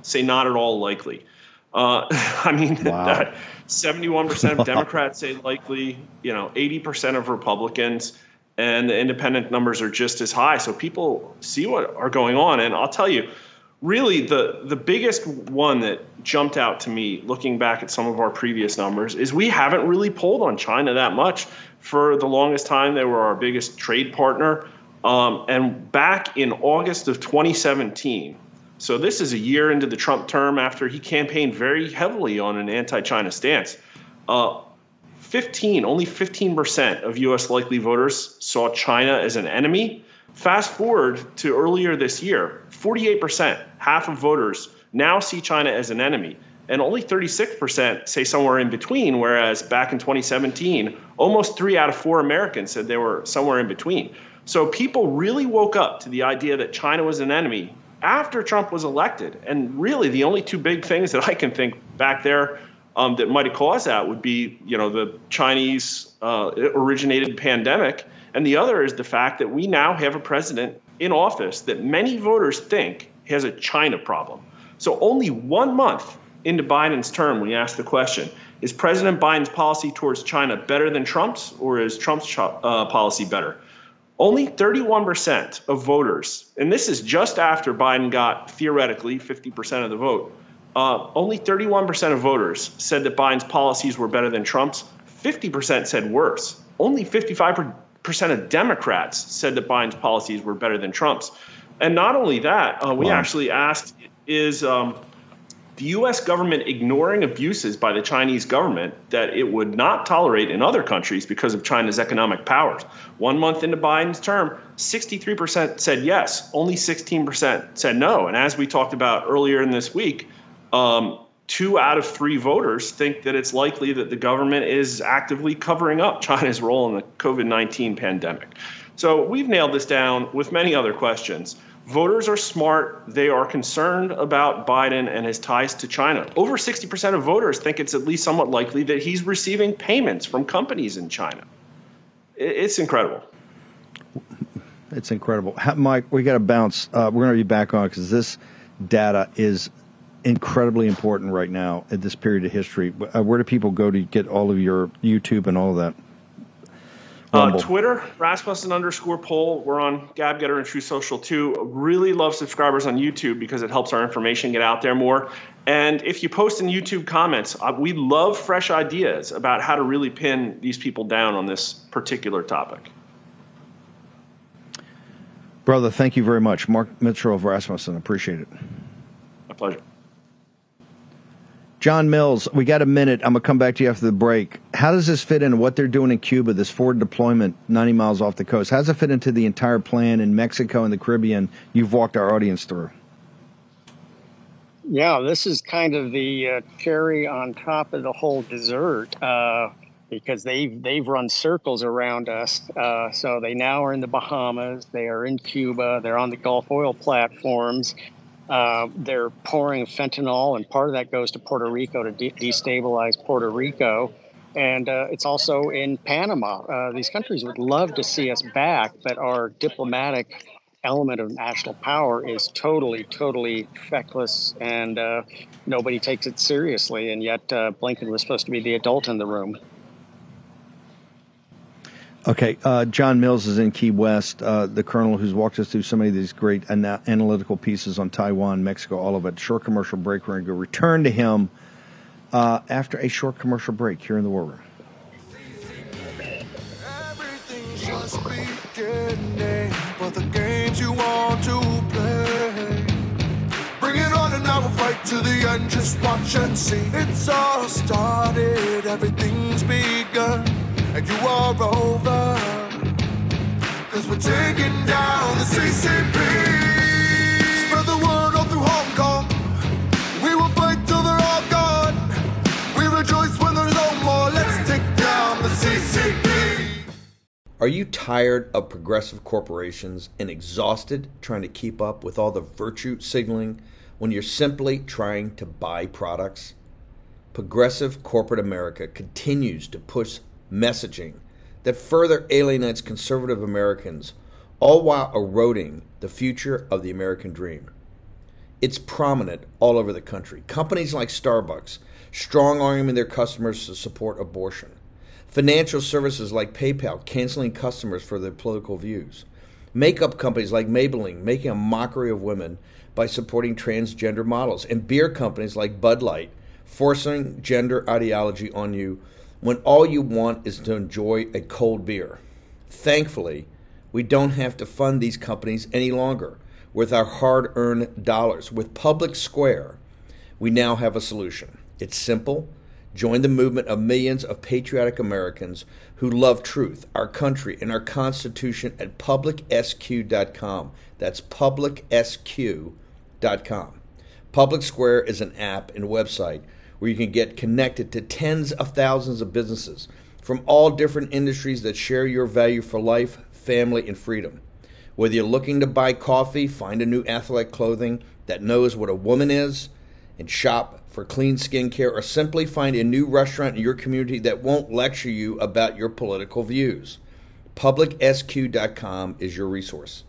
say not at all likely. Uh, I mean, wow. That seventy-one percent of Democrats say likely, you know, eighty percent of Republicans, and the independent numbers are just as high. So people see what are going on. And I'll tell you, really, the, the biggest one that jumped out to me looking back at some of our previous numbers is we haven't really polled on China that much. For the longest time, they were our biggest trade partner. Um, and back in August of twenty seventeen, so this is a year into the Trump term after he campaigned very heavily on an anti-China stance, uh, fifteen, only fifteen percent of U S likely voters saw China as an enemy. Fast forward to earlier this year, forty-eight percent, half of voters now see China as an enemy, and only thirty-six percent say somewhere in between, whereas back in twenty seventeen, almost three out of four Americans said they were somewhere in between. So people really woke up to the idea that China was an enemy after Trump was elected. And really, the only two big things that I can think back there um, that might have caused that would be, you know, the Chinese uh, originated pandemic. And the other is the fact that we now have a president in office that many voters think has a China problem. So only one month into Biden's term, we asked the question, is President Biden's policy towards China better than Trump's, or is Trump's uh, policy better? Only thirty-one percent of voters, and this is just after Biden got theoretically fifty percent of the vote, uh, only thirty-one percent of voters said that Biden's policies were better than Trump's. fifty percent said worse. Only fifty-five percent of Democrats said that Biden's policies were better than Trump's. And not only that, uh, we wow. actually asked, is um, the U S government ignoring abuses by the Chinese government that it would not tolerate in other countries because of China's economic powers? One month into Biden's term, sixty-three percent said yes, only sixteen percent said no. And as we talked about earlier in this week, um, two out of three voters think that it's likely that the government is actively covering up China's role in the COVID nineteen pandemic. So we've nailed this down with many other questions. Voters are smart. They are concerned about Biden and his ties to China. Over sixty percent of voters think it's at least somewhat likely that he's receiving payments from companies in China. It's incredible. It's incredible. Mike, we got to bounce. Uh, we're going to be back on because this data is incredibly important right now at this period of history. Uh, where do people go to get all of your YouTube and all of that? Uh, Twitter, Rasmussen underscore poll. We're on GabGetter and True Social too. Really love subscribers on YouTube because it helps our information get out there more. And if you post in YouTube comments, uh, we love fresh ideas about how to really pin these people down on this particular topic. Brother, thank you very much. Mark Mitchell of Rasmussen, appreciate it. My pleasure. John Mills, we got a minute. I'm going to come back to you after the break. How does this fit into what they're doing in Cuba, this forward deployment ninety miles off the coast? How does it fit into the entire plan in Mexico and the Caribbean you've walked our audience through? Yeah, this is kind of the uh, cherry on top of the whole dessert uh, because they've, they've run circles around us. Uh, so they now are in the Bahamas. They are in Cuba. They're on the Gulf oil platforms. Uh, they're pouring fentanyl, and part of that goes to Puerto Rico to de- destabilize Puerto Rico. And uh, it's also in Panama. Uh, these countries would love to see us back, but our diplomatic element of national power is totally, totally feckless, and uh, nobody takes it seriously. And yet uh, Blinken was supposed to be the adult in the room. Okay, uh, John Mills is in Key West, uh, the colonel who's walked us through so many of these great ana- analytical pieces on Taiwan, Mexico, all of it. Short commercial break. We're going to return to him uh, after a short commercial break here in the War Room. Everything's just beginning, but the games you want to play. Bring it on and I will fight to the end. Just watch and see. It's all started. Everything's begun. And you are over, cause we're taking down the C C P. Spread the word all through Hong Kong. We will fight till they're all gone. We rejoice when there's no more. Let's take down the C C P. Are you tired of progressive corporations and exhausted trying to keep up with all the virtue signaling when you're simply trying to buy products? Progressive corporate America continues to push messaging that further alienates conservative Americans, all while eroding the future of the American dream. It's prominent all over the country. Companies like Starbucks strong-arming their customers to support abortion. Financial services like PayPal canceling customers for their political views. Makeup companies like Maybelline making a mockery of women by supporting transgender models. And beer companies like Bud Light forcing gender ideology on you when all you want is to enjoy a cold beer. Thankfully, We don't have to fund these companies any longer with our hard-earned dollars. With Public Square, we now have a solution. It's simple. Join the movement of millions of patriotic Americans who love truth, our country, and our Constitution at public s q dot com. That's public s q dot com. Public Square is an app and website where you can get connected to tens of thousands of businesses from all different industries that share your value for life, family, and freedom. Whether you're looking to buy coffee, find a new athletic clothing that knows what a woman is, and shop for clean skincare, or simply find a new restaurant in your community that won't lecture you about your political views. public s q dot com is your resource.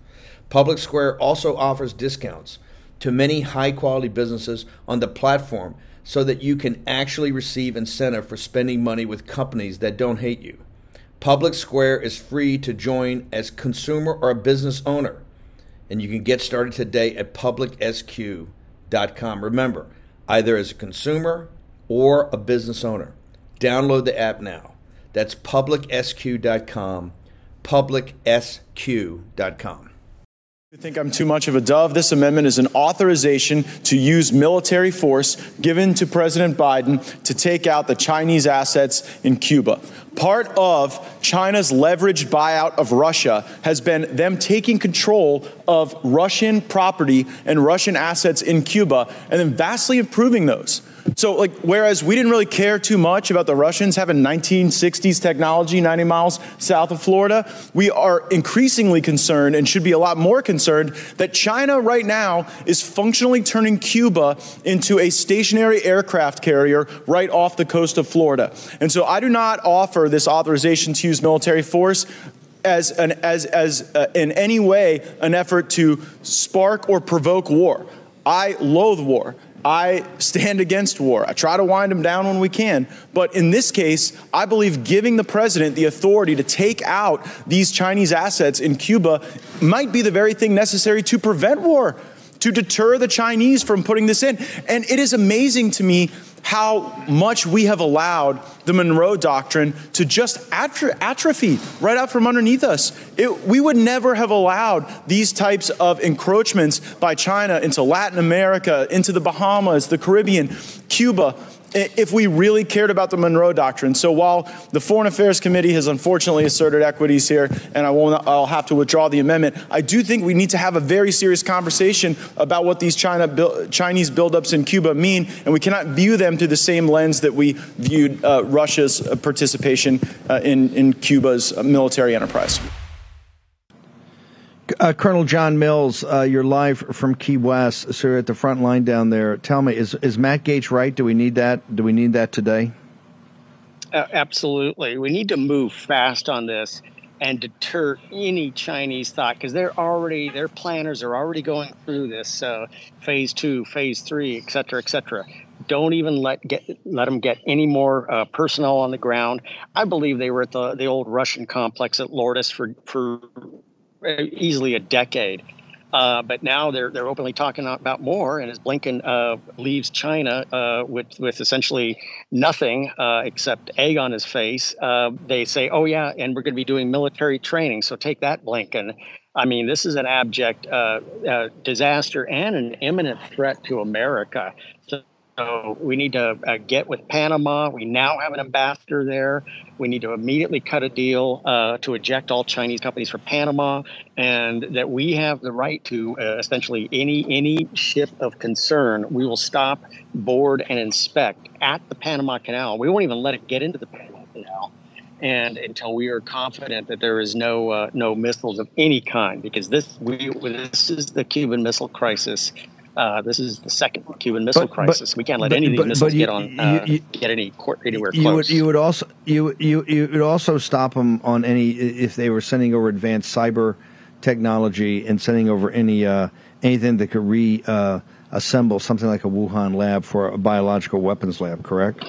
Public Square also offers discounts to many high-quality businesses on the platform so that you can actually receive incentive for spending money with companies that don't hate you. Public Square is free to join as consumer or a business owner, and you can get started today at public s q dot com. Remember, either as a consumer or a business owner. Download the app now. That's public s q dot com, public s q dot com. You think I'm too much of a dove? This amendment is an authorization to use military force given to President Biden to take out the Chinese assets in Cuba. Part of China's leveraged buyout of Russia has been them taking control of Russian property and Russian assets in Cuba and then vastly improving those. So, like, whereas we didn't really care too much about the Russians having nineteen sixties technology ninety miles south of Florida, we are increasingly concerned and should be a lot more concerned that China right now is functionally turning Cuba into a stationary aircraft carrier right off the coast of Florida. And so I do not offer this authorization to use military force as an, as, as uh, in any way an effort to spark or provoke war. I loathe war. I stand against war. I try to wind them down when we can. But in this case, I believe giving the president the authority to take out these Chinese assets in Cuba might be the very thing necessary to prevent war, to deter the Chinese from putting this in. And it is amazing to me how much we have allowed the Monroe Doctrine to just atro- atrophy right out from underneath us. It, we would never have allowed these types of encroachments by China into Latin America, into the Bahamas, the Caribbean, Cuba, if we really cared about the Monroe Doctrine. So while the Foreign Affairs Committee has unfortunately asserted equities here, and I won't, I'll have to withdraw the amendment, I do think we need to have a very serious conversation about what these China bu- Chinese buildups in Cuba mean, and we cannot view them through the same lens that we viewed uh, Russia's participation uh, in, in Cuba's military enterprise. Uh, Colonel John Mills, uh, you're live from Key West, so you're at the front line down there. Tell me, is is Matt Gaetz right? Do we need that? Do we need that today? Uh, absolutely. We need to move fast on this and deter any Chinese thought, because they're already, their planners are already going through this uh, phase two, phase three, et cetera, et cetera. Don't even let get let them get any more uh, personnel on the ground. I believe they were at the the old Russian complex at Lourdes for for. easily a decade. Uh, but now they're they're openly talking about more, and as Blinken uh, leaves China uh, with, with essentially nothing uh, except egg on his face, uh, they say, oh, yeah, and we're going to be doing military training. So take that, Blinken. I mean, this is an abject uh, uh, disaster and an imminent threat to America. So So we need to uh, get with Panama. We now have an ambassador there. We need to immediately cut a deal uh, to eject all Chinese companies from Panama, and that we have the right to uh, essentially any any ship of concern. We will stop, board, and inspect at the Panama Canal. We won't even let it get into the Panama Canal, and until we are confident that there is no uh, no missiles of any kind, because this we this is the Cuban Missile Crisis. Uh, this is the second Cuban Missile but, Crisis. But, we can't let but, any of these but, missiles but you, get on uh, you, you, get any court anywhere close. You would, you would also you you you would also stop them on any if they were sending over advanced cyber technology and sending over any uh, anything that could reassemble uh, something like a Wuhan lab for a biological weapons lab. Correct?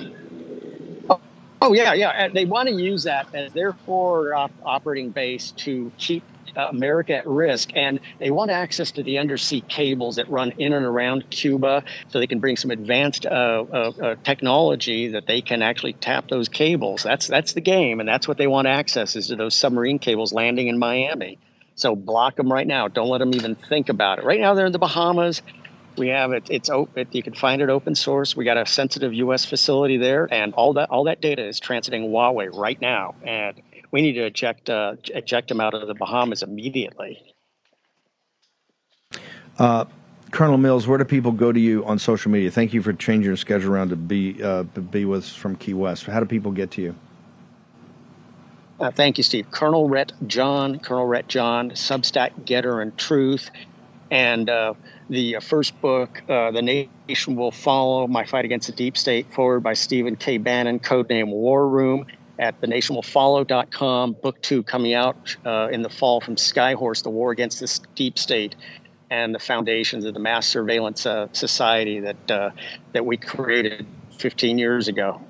Oh, oh yeah, yeah. And they want to use that as their forward op- operating base to keep Uh, America at risk, and they want access to the undersea cables that run in and around Cuba, so they can bring some advanced uh, uh, uh, technology that they can actually tap those cables. That's that's the game, and that's what they want access is to those submarine cables landing in Miami. So block them right now. Don't let them even think about it. Right now they're in the Bahamas. We have it. It's open. You can find it open source. We got a sensitive U S facility there, and all that all that data is transiting Huawei right now. And we need to eject uh, eject them out of the Bahamas immediately. Uh, Colonel Mills, where do people go to you on social media? Thank you for changing your schedule around to be uh, be with us from Key West. How do people get to you? Uh, thank you, Steve. Colonel Rhett John, Colonel Rhett John, Substack, Getter, and Truth. And uh, the first book, uh, The Nation Will Follow, My Fight Against the Deep State, forward by Stephen K. Bannon, codename War Room, at the nation will follow dot com. Book two coming out uh, in the fall from Skyhorse, The War Against the Deep State and the Foundations of the Mass Surveillance uh, Society that, uh, that we created fifteen years ago.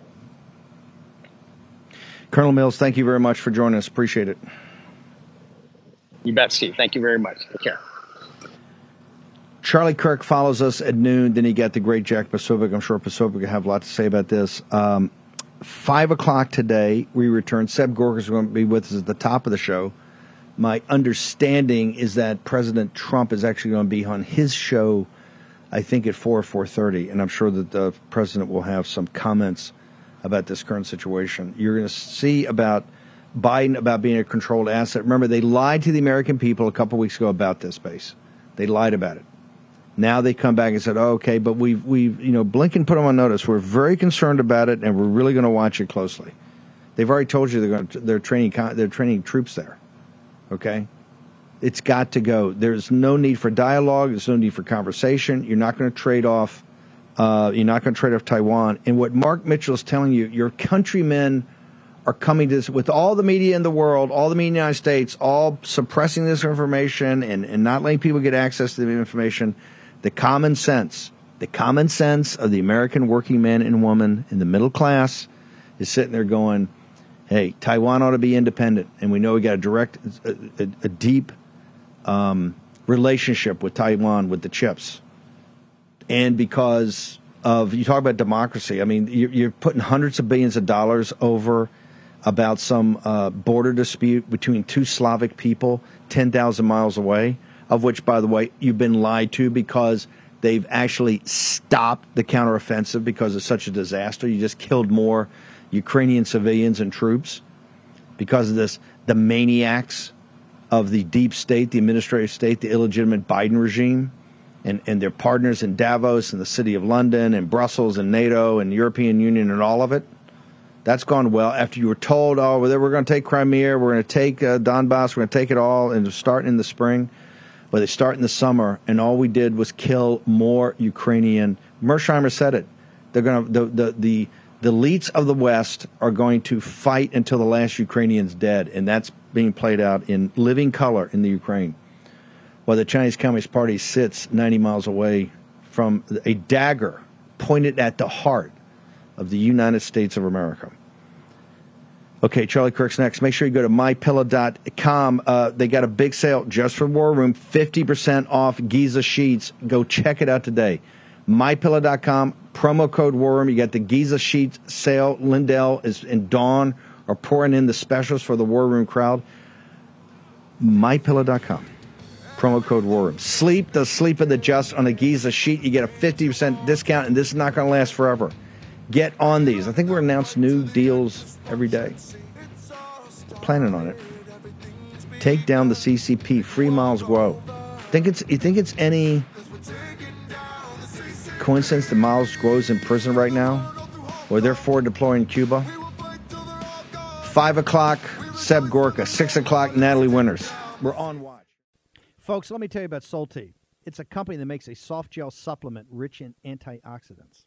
Colonel Mills, thank you very much for joining us. Appreciate it. You bet, Steve. Thank you very much. Take care. Charlie Kirk follows us at noon. Then he got the great Jack Posobiec. I'm sure Posobiec will have a lot to say about this. Um, five o'clock today, we return. Seb Gorka is going to be with us at the top of the show. My understanding is that President Trump is actually going to be on his show, I think, at four or four thirty. And I'm sure that the president will have some comments about this current situation. You're going to see about Biden, about being a controlled asset. Remember, they lied to the American people a couple weeks ago about this base. They lied about it. Now they come back and said, oh, okay, but we've, we've, you know, Blinken put them on notice. We're very concerned about it, and we're really going to watch it closely. They've already told you they're going to, they're training, they're training troops there, okay? It's got to go. There's no need for dialogue. There's no need for conversation. You're not going to trade off, uh, you're not going to trade off Taiwan. And what Mark Mitchell is telling you, your countrymen are coming to this with all the media in the world, all the media in the United States, all suppressing this information and, and not letting people get access to the information. The common sense, the common sense of the American working man and woman in the middle class is sitting there going, hey, Taiwan ought to be independent. And we know we got a direct, a, a, a deep um, relationship with Taiwan, with the chips. And because of, you talk about democracy, I mean, you're, you're putting hundreds of billions of dollars over about some uh, border dispute between two Slavic people ten thousand miles away. Of which, by the way, you've been lied to because they've actually stopped the counteroffensive because it's such a disaster. You just killed more Ukrainian civilians and troops because of this. The maniacs of the deep state, the administrative state, the illegitimate Biden regime, and, and their partners in Davos and the City of London and Brussels and NATO and the European Union and all of it. That's gone well after you were told, oh, well, we're going to take Crimea, we're going to take uh, Donbass, we're going to take it all, and starting in the spring. But they start in the summer, and all we did was kill more Ukrainian. Mersheimer said it. They're going to the, the the the elites of the West are going to fight until the last Ukrainian's dead, and that's being played out in living color in the Ukraine. While the Chinese Communist Party sits ninety miles away from a dagger pointed at the heart of the United States of America. Okay, Charlie Kirk's next. Make sure you go to my pillow dot com. Uh, they got a big sale just for War Room, fifty percent off Giza sheets. Go check it out today. my pillow dot com, promo code War Room. You got the Giza sheets sale. Lindell is and Dawn are pouring in the specials for the War Room crowd. my pillow dot com, promo code War Room. Sleep the sleep of the just on a Giza sheet. You get a fifty percent discount, and this is not going to last forever. Get on these. I think we're announcing new deals every day. We're planning on it. Take down the C C P. Free Miles Guo. Think it's? You think it's any coincidence that Miles Guo is in prison right now, or they're forward deploying Cuba? Five o'clock, Seb Gorka. Six o'clock, Natalie Winters. We're on watch, folks. Let me tell you about Solti. It's a company that makes a soft gel supplement rich in antioxidants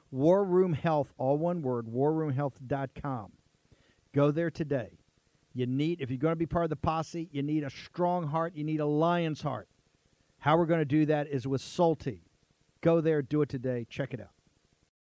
WARROOM Health, all one word, war room health dot com. Go there today. You need, if you're going to be part of the posse, you need a strong heart. You need a lion's heart. How we're going to do that is with Solti. Go there, do it today, check it out.